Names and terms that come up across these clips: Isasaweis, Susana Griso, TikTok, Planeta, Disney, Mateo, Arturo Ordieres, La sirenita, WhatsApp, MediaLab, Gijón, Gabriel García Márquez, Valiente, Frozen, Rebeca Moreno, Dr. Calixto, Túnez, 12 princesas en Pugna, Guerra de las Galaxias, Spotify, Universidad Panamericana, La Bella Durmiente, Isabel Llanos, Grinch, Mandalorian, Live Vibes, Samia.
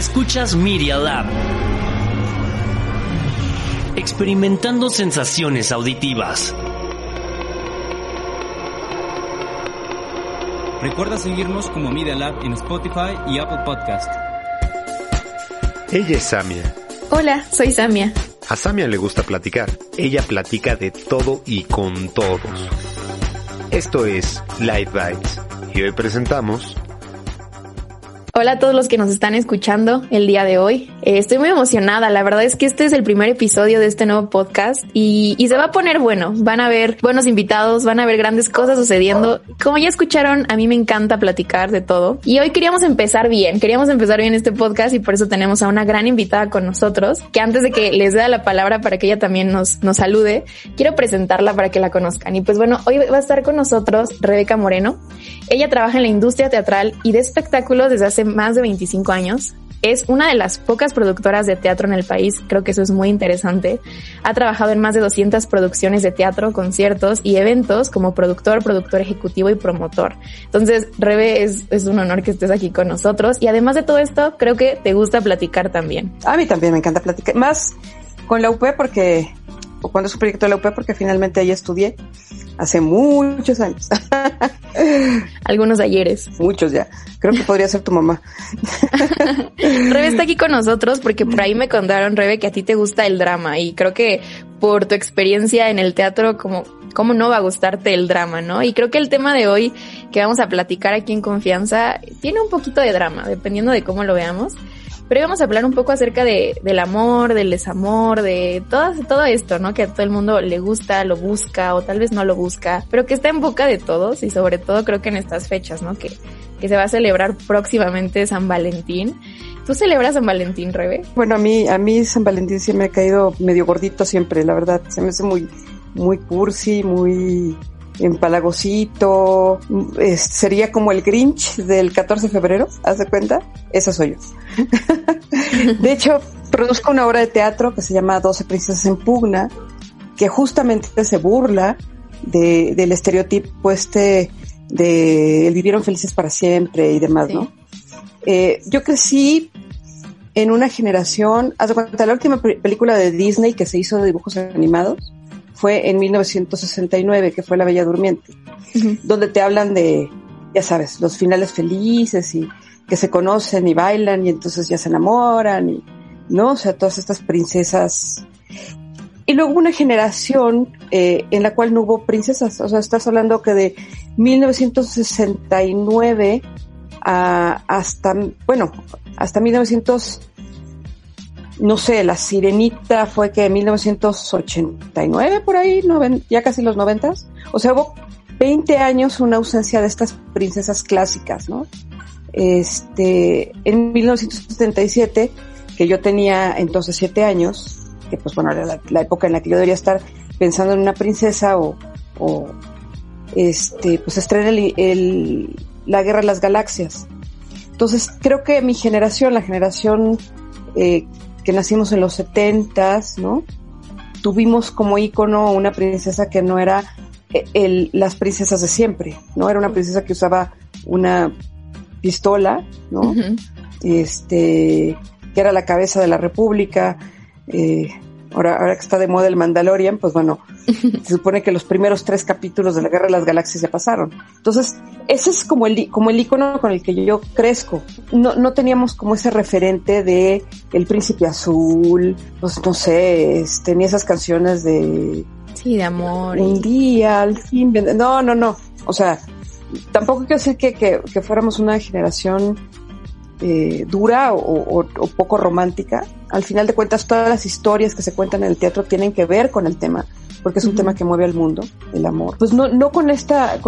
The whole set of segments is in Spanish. Escuchas MediaLab, experimentando sensaciones auditivas. Recuerda seguirnos como MediaLab en Spotify y Apple Podcast. Ella es Samia. Hola, soy Samia. A Samia le gusta platicar. Ella platica de todo y con todos. Esto es Live Vibes y hoy presentamos... Hola a todos los que nos están escuchando el día de hoy. Estoy muy emocionada. La verdad es que este es el primer episodio de este nuevo podcast y se va a poner bueno. Van a haber buenos invitados, van a haber grandes cosas sucediendo. Como ya escucharon, a mí me encanta platicar de todo. Y hoy queríamos empezar bien este podcast y por eso tenemos a una gran invitada con nosotros, que antes de que les dé la palabra para que ella también nos salude, quiero presentarla para que la conozcan. Y pues bueno, hoy va a estar con nosotros Rebeca Moreno. Ella trabaja en la industria teatral y de espectáculos desde hace más de 25 años. Es una de las pocas productoras de teatro en el país, creo que eso es muy interesante. Ha trabajado en más de 200 producciones de teatro, conciertos y eventos como productor, productor ejecutivo y promotor. Entonces, Rebe, es un honor que estés aquí con nosotros y además de todo esto, creo que te gusta platicar también. A mí también me encanta platicar, más con la UP porque... o cuando es un proyecto de la UP, porque finalmente ahí estudié hace muchos años. Algunos ayeres. Muchos ya. Creo que podría ser tu mamá. Rebe está aquí con nosotros porque por ahí me contaron, Rebe, que a ti te gusta el drama y creo que por tu experiencia en el teatro, ¿cómo no va a gustarte el drama, no? Y creo que el tema de hoy que vamos a platicar aquí en Confianza tiene un poquito de drama, dependiendo de cómo lo veamos. Pero íbamos a hablar un poco acerca del amor, del desamor, de todo esto, ¿no? Que a todo el mundo le gusta, lo busca o tal vez no lo busca, pero que está en boca de todos y sobre todo creo que en estas fechas, ¿no? Que se va a celebrar próximamente San Valentín. ¿Tú celebras San Valentín, Rebe? Bueno, a mí San Valentín sí me ha caído medio gordito siempre, la verdad. Se me hace muy, muy cursi, muy... empalagosito, sería como el Grinch del 14 de febrero, ¿haz de cuenta? Esa soy yo. De hecho, produzco una obra de teatro que se llama 12 princesas en Pugna, que justamente se burla del estereotipo de vivieron felices para siempre y demás, sí. ¿No? Yo crecí en una generación, haz de cuenta, la última película de Disney que se hizo de dibujos animados, fue en 1969, que fue La Bella Durmiente, uh-huh. Donde te hablan de, ya sabes, los finales felices y que se conocen y bailan y entonces ya se enamoran, y, ¿no? O sea, todas estas princesas. Y luego una generación en la cual no hubo princesas. O sea, estás hablando que de 1969 hasta 1900... No sé, La Sirenita fue que en 1989, por ahí, ya casi los 90s. O sea, hubo 20 años una ausencia de estas princesas clásicas, ¿no? En 1977, que yo tenía entonces 7 años, que pues bueno, era la época en la que yo debería estar pensando en una princesa pues estrena la Guerra de las Galaxias. Entonces, creo que mi generación, la generación, que nacimos en los 70s, ¿no? Tuvimos como ícono una princesa que no era las princesas de siempre, ¿no? Era una princesa que usaba una pistola, ¿no? Uh-huh. Que era la cabeza de la república. Ahora que está de moda el Mandalorian, pues bueno, se supone que los primeros 3 capítulos de la Guerra de las Galaxias ya pasaron. Entonces, ese es como el ícono con el que yo crezco. No teníamos como ese referente de El Príncipe Azul, pues no sé, ni esas canciones de... Sí, de amor. Un día, al fin... No. O sea, tampoco quiero decir que fuéramos una generación... dura o poco romántica. Al final de cuentas, todas las historias que se cuentan en el teatro tienen que ver con el tema, porque es un tema que mueve al mundo, el amor. Pues no con este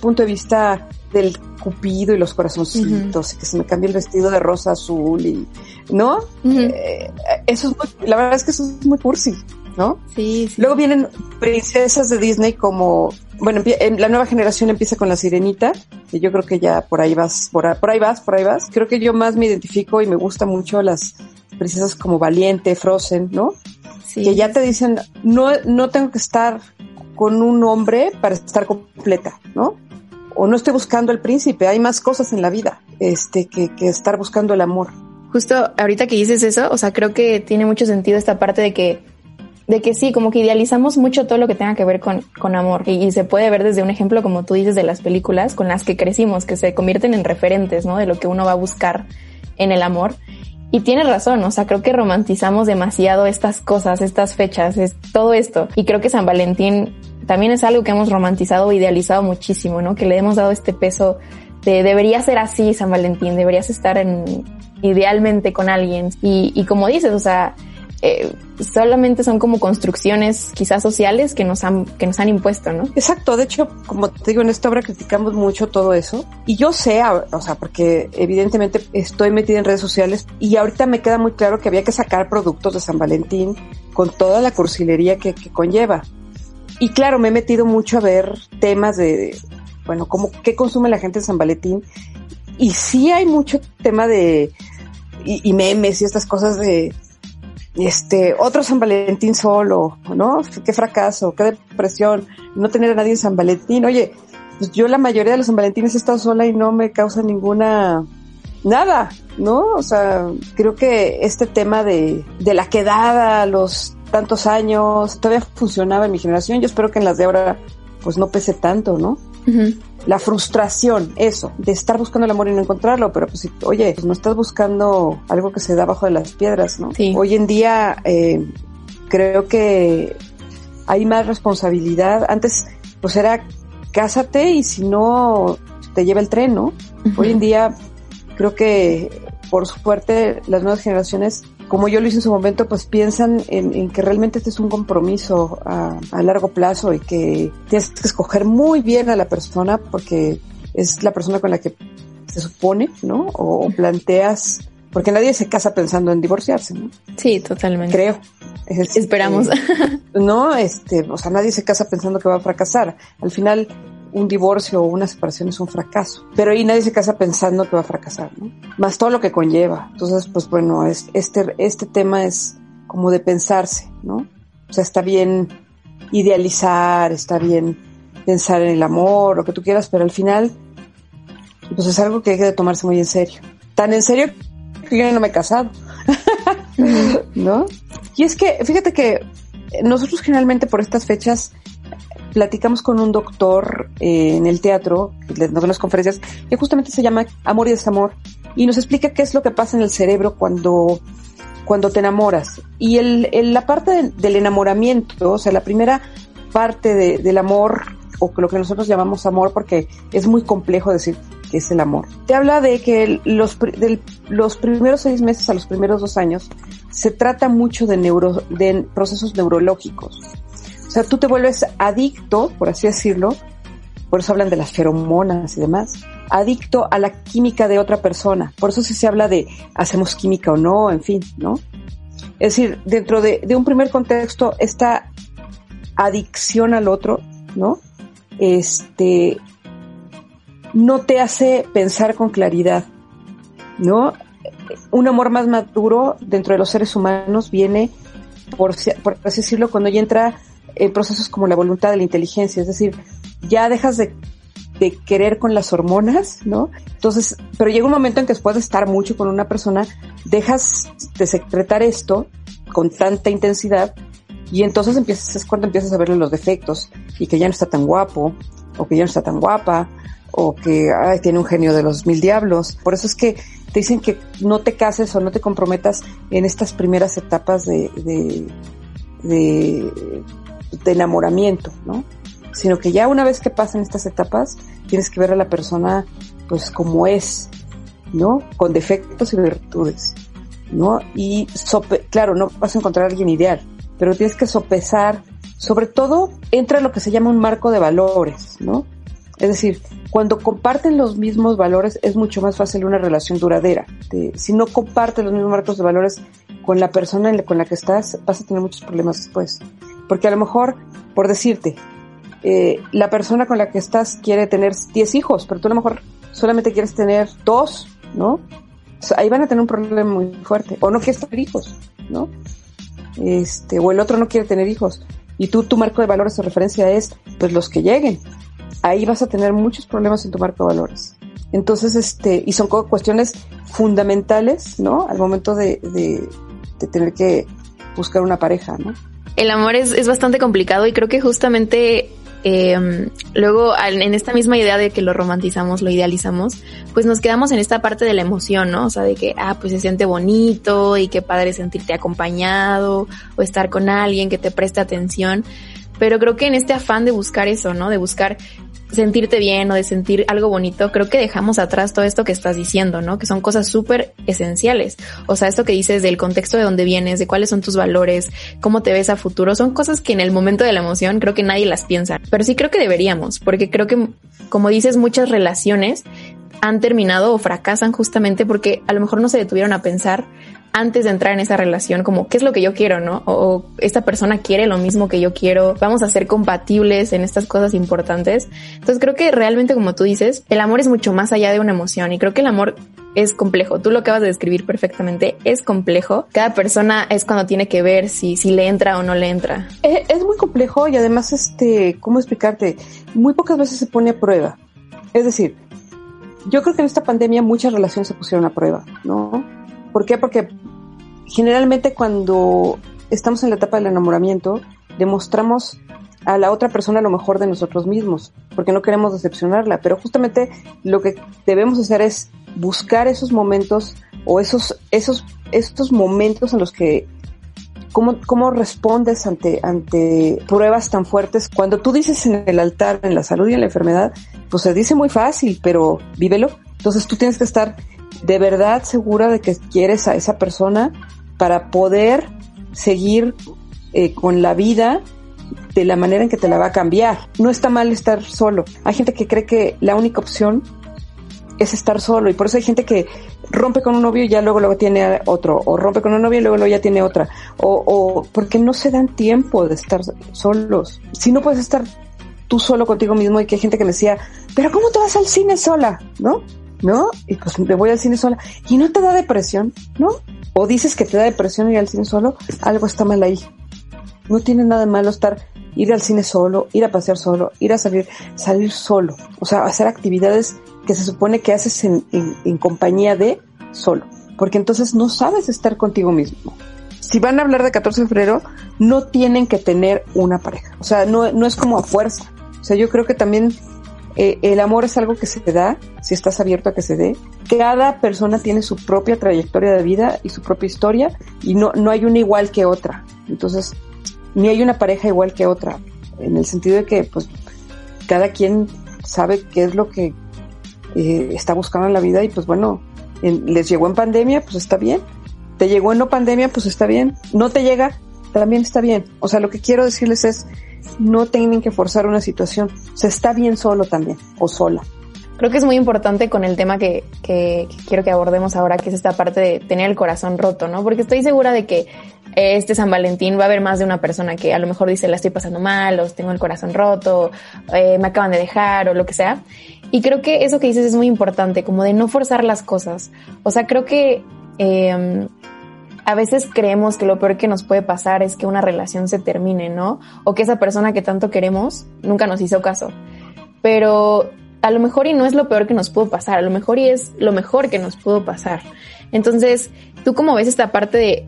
punto de vista del cupido y los corazoncitos, y que se me cambie el vestido de rosa azul y, ¿no? Uh-huh. Eso es la verdad es que eso es muy cursi, ¿no? Sí, sí. Luego vienen princesas de Disney como, bueno, la nueva generación empieza con La Sirenita, y yo creo que ya por ahí vas. Creo que yo más me identifico y me gustan mucho las princesas como Valiente, Frozen, ¿no? Sí. Que ya te dicen, no tengo que estar con un hombre para estar completa, ¿no? O no estoy buscando al príncipe, hay más cosas en la vida, que estar buscando el amor. justo ahorita que dices eso, o sea, creo que tiene mucho sentido esta parte de que sí, como que idealizamos mucho todo lo que tenga que ver con amor, y se puede ver desde un ejemplo, como tú dices, de las películas con las que crecimos, que se convierten en referentes, ¿no?, de lo que uno va a buscar en el amor. Y tienes razón, o sea, creo que romantizamos demasiado estas cosas, estas fechas, todo esto, y creo que San Valentín también es algo que hemos romantizado o idealizado muchísimo, ¿no?, que le hemos dado este peso de debería ser así San Valentín, deberías estar idealmente con alguien, y como dices, o sea, solamente son como construcciones quizás sociales que nos han impuesto, ¿no? Exacto, de hecho, como te digo, en esta obra criticamos mucho todo eso, y yo sé, o sea, porque evidentemente estoy metida en redes sociales y ahorita me queda muy claro que había que sacar productos de San Valentín con toda la cursilería que conlleva, y claro, me he metido mucho a ver temas de, bueno, como qué consume la gente en San Valentín, y sí hay mucho tema de y memes y estas cosas de otro San Valentín solo, ¿no? Qué fracaso, qué depresión, no tener a nadie en San Valentín. Oye, pues yo la mayoría de los San Valentines he estado sola y no me causa nada, ¿no? O sea, creo que este tema de la quedada a los tantos años todavía funcionaba en mi generación. Yo espero que en las de ahora pues no pese tanto, ¿no? Uh-huh. La frustración, eso, de estar buscando el amor y no encontrarlo, pero pues, oye, pues no estás buscando algo que se da bajo de las piedras, ¿no? Sí. Hoy en día creo que hay más responsabilidad. Antes, pues era cásate y si no, te lleva el tren, ¿no? Uh-huh. Hoy en día creo que, por suerte, las nuevas generaciones, como yo lo hice en su momento, pues piensan en que realmente este es un compromiso a largo plazo y que tienes que escoger muy bien a la persona porque es la persona con la que se supone, ¿no? O planteas, porque nadie se casa pensando en divorciarse, ¿no? Sí, totalmente. Creo. Esperamos. No, o sea, nadie se casa pensando que va a fracasar. Al final, un divorcio o una separación es un fracaso, pero ahí nadie se casa pensando que va a fracasar, ¿no? Más todo lo que conlleva. Entonces, pues bueno, es, este tema es como de pensarse, ¿no? O sea, está bien idealizar, está bien pensar en el amor, lo que tú quieras, pero al final, pues es algo que hay que tomarse muy en serio. Tan en serio que yo no me he casado, ¿no? Y es que, fíjate que nosotros generalmente por estas fechas platicamos con un doctor en el teatro, en las conferencias, que justamente se llama Amor y Desamor, y nos explica qué es lo que pasa en el cerebro cuando te enamoras. Y la parte del enamoramiento, o sea, la primera parte del amor, o lo que nosotros llamamos amor, porque es muy complejo decir que es el amor. Te habla de que los primeros 6 meses a los primeros 2 años se trata mucho de procesos neurológicos. O sea, tú te vuelves adicto, por así decirlo, por eso hablan de las feromonas y demás, adicto a la química de otra persona. Por eso sí se habla de hacemos química o no, en fin, ¿no? Es decir, dentro de un primer contexto, esta adicción al otro, ¿no? No te hace pensar con claridad, ¿no? Un amor más maduro dentro de los seres humanos viene, por así decirlo, cuando ya entra en procesos como la voluntad de la inteligencia, es decir, ya dejas de querer con las hormonas, ¿no? Entonces, pero llega un momento en que después de estar mucho con una persona, dejas de secretar esto con tanta intensidad y entonces es cuando empiezas a verle los defectos y que ya no está tan guapo o que ya no está tan guapa o que tiene un genio de los 1000 diablos. Por eso es que te dicen que no te cases o no te comprometas en estas primeras etapas de enamoramiento, ¿no? Sino que ya una vez que pasan estas etapas, tienes que ver a la persona pues como es, ¿no? Con defectos y virtudes, ¿no? Y claro, no vas a encontrar a alguien ideal, pero tienes que sopesar, sobre todo entra lo que se llama un marco de valores, ¿no? Es decir, cuando comparten los mismos valores es mucho más fácil una relación duradera. Si no comparten los mismos marcos de valores con la persona con la que estás, vas a tener muchos problemas después. Porque a lo mejor, por decirte, la persona con la que estás quiere tener 10 hijos, pero tú a lo mejor solamente quieres tener 2, ¿no? O sea, ahí van a tener un problema muy fuerte. O no quieres tener hijos, ¿no? O el otro no quiere tener hijos. Y tu marco de valores de referencia es, pues, los que lleguen. Ahí vas a tener muchos problemas en tu marco de valores. Entonces, y son cuestiones fundamentales, ¿no? Al momento de tener que buscar una pareja, ¿no? El amor es bastante complicado y creo que justamente luego en esta misma idea de que lo romantizamos, lo idealizamos, pues nos quedamos en esta parte de la emoción, ¿no? O sea, de que, pues se siente bonito y qué padre sentirte acompañado o estar con alguien que te preste atención. Pero creo que en este afán de buscar eso, ¿no? De buscar sentirte bien o de sentir algo bonito, creo que dejamos atrás todo esto que estás diciendo, ¿no? Que son cosas súper esenciales. O sea, esto que dices del contexto de dónde vienes, de cuáles son tus valores, cómo te ves a futuro, son cosas que en el momento de la emoción creo que nadie las piensa. Pero sí creo que deberíamos, porque creo que, como dices, muchas relaciones han terminado o fracasan justamente porque a lo mejor no se detuvieron a pensar antes de entrar en esa relación, como qué es lo que yo quiero, ¿no? O esta persona quiere lo mismo que yo quiero, vamos a ser compatibles en estas cosas importantes. Entonces creo que realmente, como tú dices, el amor es mucho más allá de una emoción y creo que el amor es complejo. Tú lo acabas de describir perfectamente, es complejo. Cada persona es cuando tiene que ver si le entra o no le entra. Es muy complejo y además, ¿cómo explicarte? Muy pocas veces se pone a prueba. Es decir, yo creo que en esta pandemia muchas relaciones se pusieron a prueba, ¿no? ¿Por qué? Porque generalmente cuando estamos en la etapa del enamoramiento, demostramos a la otra persona lo mejor de nosotros mismos, porque no queremos decepcionarla, pero justamente lo que debemos hacer es buscar esos momentos o estos momentos en los que ¿Cómo respondes ante pruebas tan fuertes? Cuando tú dices en el altar, en la salud y en la enfermedad, pues se dice muy fácil, pero vívelo. Entonces tú tienes que estar de verdad segura de que quieres a esa persona para poder seguir con la vida de la manera en que te la va a cambiar. No está mal estar solo. Hay gente que cree que la única opción es estar solo y por eso hay gente que rompe con un novio y ya luego tiene otro, o rompe con un novio y luego ya tiene otra, o porque no se dan tiempo de estar solos. Si no puedes estar tú solo contigo mismo, y que hay gente que me decía, pero ¿cómo te vas al cine sola? ¿No? Y pues me voy al cine sola. ¿Y no te da depresión? ¿No? O dices que te da depresión ir al cine solo, algo está mal ahí. No tiene nada de malo ir al cine solo, ir a pasear solo, ir a salir solo. O sea, hacer actividades que se supone que haces en compañía de solo, porque entonces no sabes estar contigo mismo. Si van a hablar de 14 de febrero, no tienen que tener una pareja. O sea, no es como a fuerza. O sea, yo creo que también el amor es algo que se te da, si estás abierto a que se dé. Cada persona tiene su propia trayectoria de vida y su propia historia, y no hay una igual que otra. Entonces, ni hay una pareja igual que otra, en el sentido de que pues cada quien sabe qué es lo que está buscando en la vida y pues bueno, les llegó en pandemia, pues está bien, te llegó en no pandemia, pues está bien, no te llega, también está bien. O sea, lo que quiero decirles es, no tienen que forzar una situación, o sea, está bien solo también, o sola. Creo que es muy importante con el tema que quiero que abordemos ahora, que es esta parte de tener el corazón roto, ¿no? Porque estoy segura de que este San Valentín va a haber más de una persona que a lo mejor dice, la estoy pasando mal, o tengo el corazón roto, me acaban de dejar, o lo que sea. Y creo que eso que dices es muy importante, como de no forzar las cosas. O sea, creo que a veces creemos que lo peor que nos puede pasar es que una relación se termine, ¿no? O que esa persona que tanto queremos nunca nos hizo caso. Pero a lo mejor y no es lo peor que nos pudo pasar, a lo mejor y es lo mejor que nos pudo pasar. Entonces, ¿tú cómo ves esta parte de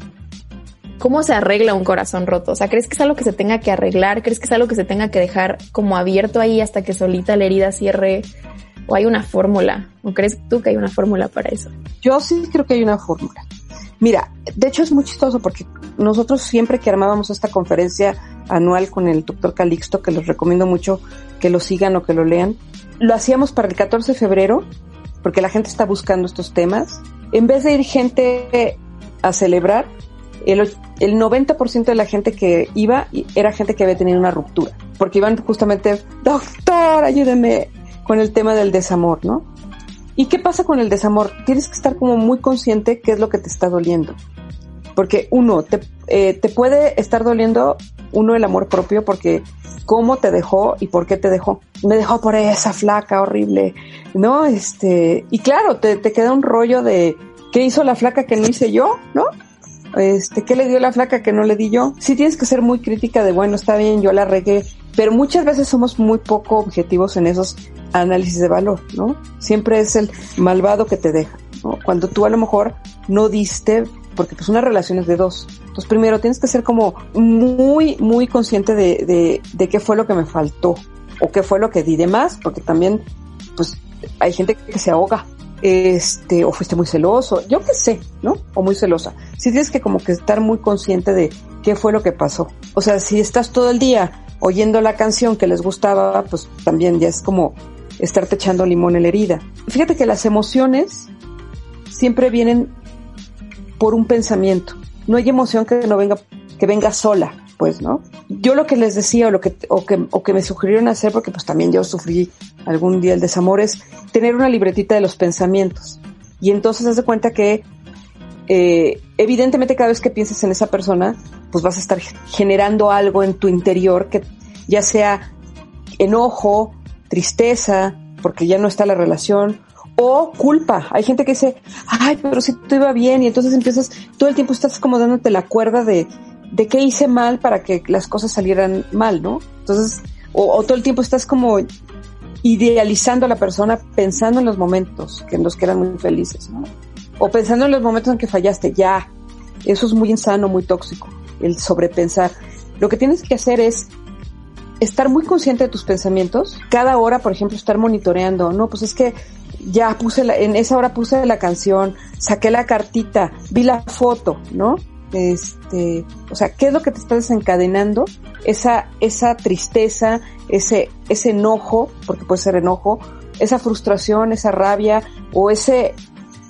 cómo se arregla un corazón roto? O sea, ¿crees que es algo que se tenga que arreglar? ¿Crees que es algo que se tenga que dejar como abierto ahí hasta que solita la herida cierre? ¿O hay una fórmula? ¿O crees tú que hay una fórmula para eso? Yo sí creo que hay una fórmula. Mira, de hecho es muy chistoso porque nosotros siempre que armábamos esta conferencia anual con el Dr. Calixto, que les recomiendo mucho que lo sigan o que lo lean, lo hacíamos para el 14 de febrero, porque la gente está buscando estos temas. En vez de ir gente a celebrar, el 90% de la gente que iba era gente que había tenido una ruptura, porque iban justamente, doctor, ayúdeme con el tema del desamor, ¿no? ¿Y qué pasa con el desamor? Tienes que estar como muy consciente qué es lo que te está doliendo, porque uno, te puede estar doliendo uno el amor propio, porque cómo te dejó y por qué te dejó. Me dejó por esa flaca horrible, ¿no? Y claro, te queda un rollo de qué hizo la flaca que no hice yo, ¿no? ¿qué le dio la flaca que no le di yo? Sí tienes que ser muy crítica de, bueno, está bien, yo la regué, pero muchas veces somos muy poco objetivos en esos análisis de valor, ¿no? Siempre es el malvado que te deja, ¿no? Cuando tú a lo mejor no diste, porque pues una relación es de dos. Entonces primero tienes que ser como muy, muy consciente de qué fue lo que me faltó o qué fue lo que di de más, porque también pues hay gente que se ahoga, o fuiste muy celoso, yo qué sé, ¿no? O muy celosa. Sí tienes que como que estar muy consciente de qué fue lo que pasó. O sea, si estás todo el día oyendo la canción que les gustaba, pues también ya es como estarte echando limón en la herida. Fíjate que las emociones siempre vienen por un pensamiento. No hay emoción que no venga, que venga sola, pues, ¿no? Yo lo que les decía o que me sugirieron hacer, porque pues también yo sufrí algún día el desamor, es tener una libretita de los pensamientos. Y entonces haz de cuenta que evidentemente cada vez que pienses en esa persona, pues vas a estar generando algo en tu interior, que ya sea enojo, tristeza, porque ya no está la relación, o culpa. Hay gente que dice, ay, pero si tú iba bien, y entonces empiezas, todo el tiempo estás como dándote la cuerda de qué hice mal para que las cosas salieran mal, ¿no? Entonces, o todo el tiempo estás como idealizando a la persona, pensando en los momentos en los que eran muy felices, ¿no? O pensando en los momentos en que fallaste, ya. Eso es muy insano, muy tóxico, el sobrepensar. Lo que tienes que hacer es estar muy consciente de tus pensamientos. Cada hora, por ejemplo, estar monitoreando. No, pues es que ya en esa hora puse la canción, saqué la cartita, vi la foto, ¿no? O sea, ¿qué es lo que te está desencadenando? Esa tristeza, ese enojo, porque puede ser enojo, esa frustración, esa rabia, o ese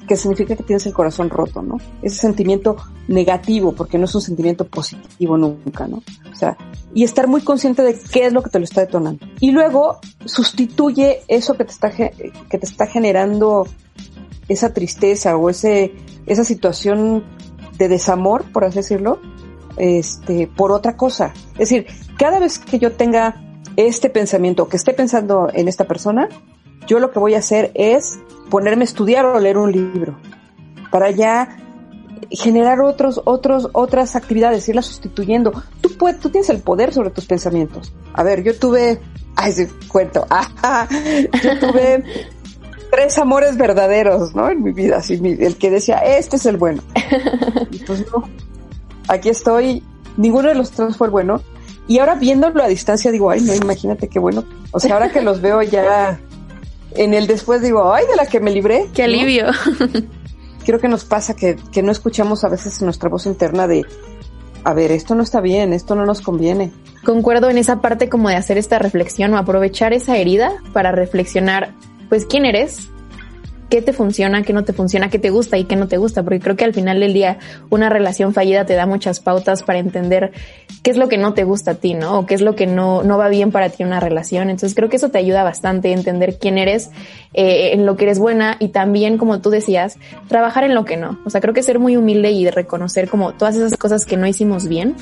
que significa que tienes el corazón roto, ¿no? Ese sentimiento negativo, porque no es un sentimiento positivo nunca, ¿no? O sea, y estar muy consciente de qué es lo que te lo está detonando. Y luego sustituye eso que te está generando esa tristeza o esa situación de desamor, por así decirlo, por otra cosa. Es decir, cada vez que yo tenga este pensamiento, que esté pensando en esta persona, yo lo que voy a hacer es ponerme a estudiar o leer un libro para ya generar otras actividades, irlas sustituyendo. Tú tienes el poder sobre tus pensamientos. A ver, yo tuve 3 amores verdaderos, ¿no? En mi vida, así, el que decía, este es el bueno. Y pues no, aquí estoy, ninguno de los 3 fue el bueno. Y ahora viéndolo a distancia digo, ay, no, imagínate qué bueno. O sea, ahora que los veo ya en el después digo, ay, de la que me libré. Qué alivio. Creo que nos pasa que no escuchamos a veces nuestra voz interna de, a ver, esto no está bien, esto no nos conviene. Concuerdo en esa parte como de hacer esta reflexión o aprovechar esa herida para reflexionar, pues, quién eres, qué te funciona, qué no te funciona, qué te gusta y qué no te gusta, porque creo que al final del día una relación fallida te da muchas pautas para entender qué es lo que no te gusta a ti, ¿no? O qué es lo que no va bien para ti en una relación. Entonces creo que eso te ayuda bastante a entender quién eres, en lo que eres buena, y también, como tú decías, trabajar en lo que no. O sea, creo que ser muy humilde y reconocer como todas esas cosas que no hicimos bien,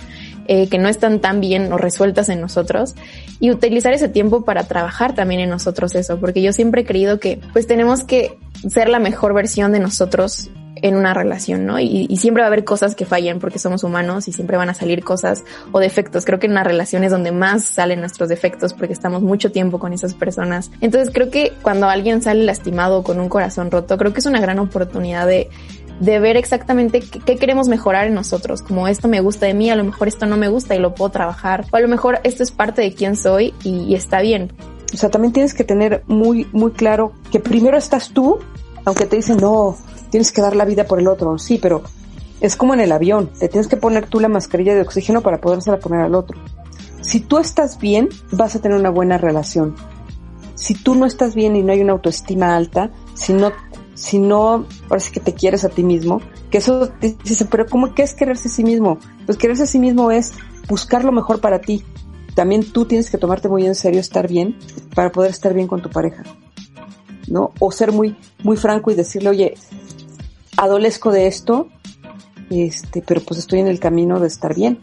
que no están tan bien o resueltas en nosotros, y utilizar ese tiempo para trabajar también en nosotros eso, porque yo siempre he creído que pues tenemos que ser la mejor versión de nosotros en una relación, ¿no? Y siempre va a haber cosas que fallen porque somos humanos y siempre van a salir cosas o defectos. Creo que en una relación es donde más salen nuestros defectos porque estamos mucho tiempo con esas personas. Entonces creo que cuando alguien sale lastimado o con un corazón roto, creo que es una gran oportunidad de ver exactamente qué queremos mejorar en nosotros, como esto me gusta de mí, a lo mejor esto no me gusta y lo puedo trabajar, o a lo mejor esto es parte de quién soy y está bien. O sea, también tienes que tener muy, muy claro que primero estás tú, aunque te dicen, no, tienes que dar la vida por el otro. Sí, pero es como en el avión, te tienes que poner tú la mascarilla de oxígeno para podérsela poner al otro. Si tú estás bien, vas a tener una buena relación. Si tú no estás bien y no hay una autoestima alta, si no, ahora sí que te quieres a ti mismo, que eso dice, pero ¿cómo qué es quererse a sí mismo? Pues quererse a sí mismo es buscar lo mejor para ti. También tú tienes que tomarte muy en serio estar bien para poder estar bien con tu pareja, ¿no? O ser muy, muy franco y decirle, oye, adolezco de esto, pero pues estoy en el camino de estar bien.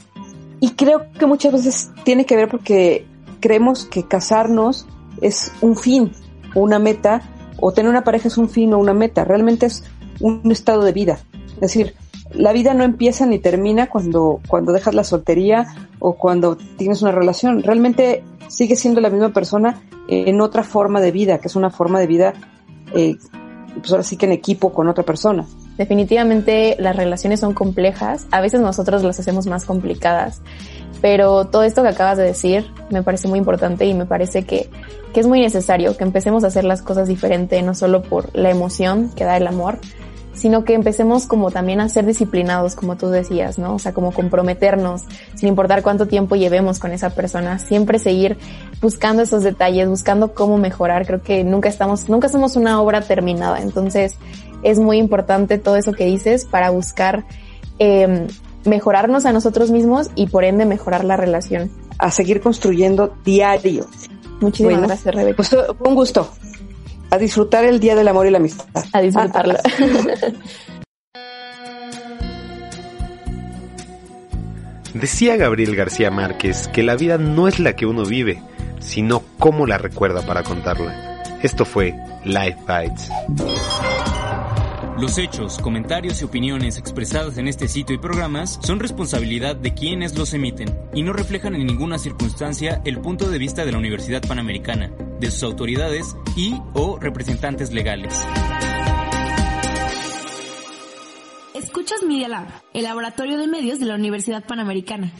Y creo que muchas veces tiene que ver porque creemos que casarnos es un fin o una meta, o tener una pareja es un fin o una meta. Realmente es un estado de vida. Es decir, la vida no empieza ni termina cuando dejas la soltería o cuando tienes una relación. Realmente sigues siendo la misma persona en otra forma de vida, que es una forma de vida, pues ahora sí que en equipo con otra persona. Definitivamente las relaciones son complejas, a veces nosotros las hacemos más complicadas, pero todo esto que acabas de decir me parece muy importante y me parece que es muy necesario que empecemos a hacer las cosas diferente, no solo por la emoción que da el amor, sino que empecemos como también a ser disciplinados, como tú decías, ¿no? O sea, como comprometernos, sin importar cuánto tiempo llevemos con esa persona, siempre seguir buscando esos detalles, buscando cómo mejorar. Creo que nunca somos una obra terminada, entonces es muy importante todo eso que dices para buscar mejorarnos a nosotros mismos y por ende mejorar la relación. A seguir construyendo diario. Muchísimas gracias, Rebeca. Pues fue un gusto. A disfrutar el Día del Amor y la Amistad. A disfrutarlo. Decía Gabriel García Márquez que la vida no es la que uno vive, sino cómo la recuerda para contarla. Esto fue Live Vibes. Los hechos, comentarios y opiniones expresados en este sitio y programas son responsabilidad de quienes los emiten y no reflejan en ninguna circunstancia el punto de vista de la Universidad Panamericana, de sus autoridades y o representantes legales. Escuchas MediaLab, el laboratorio de medios de la Universidad Panamericana.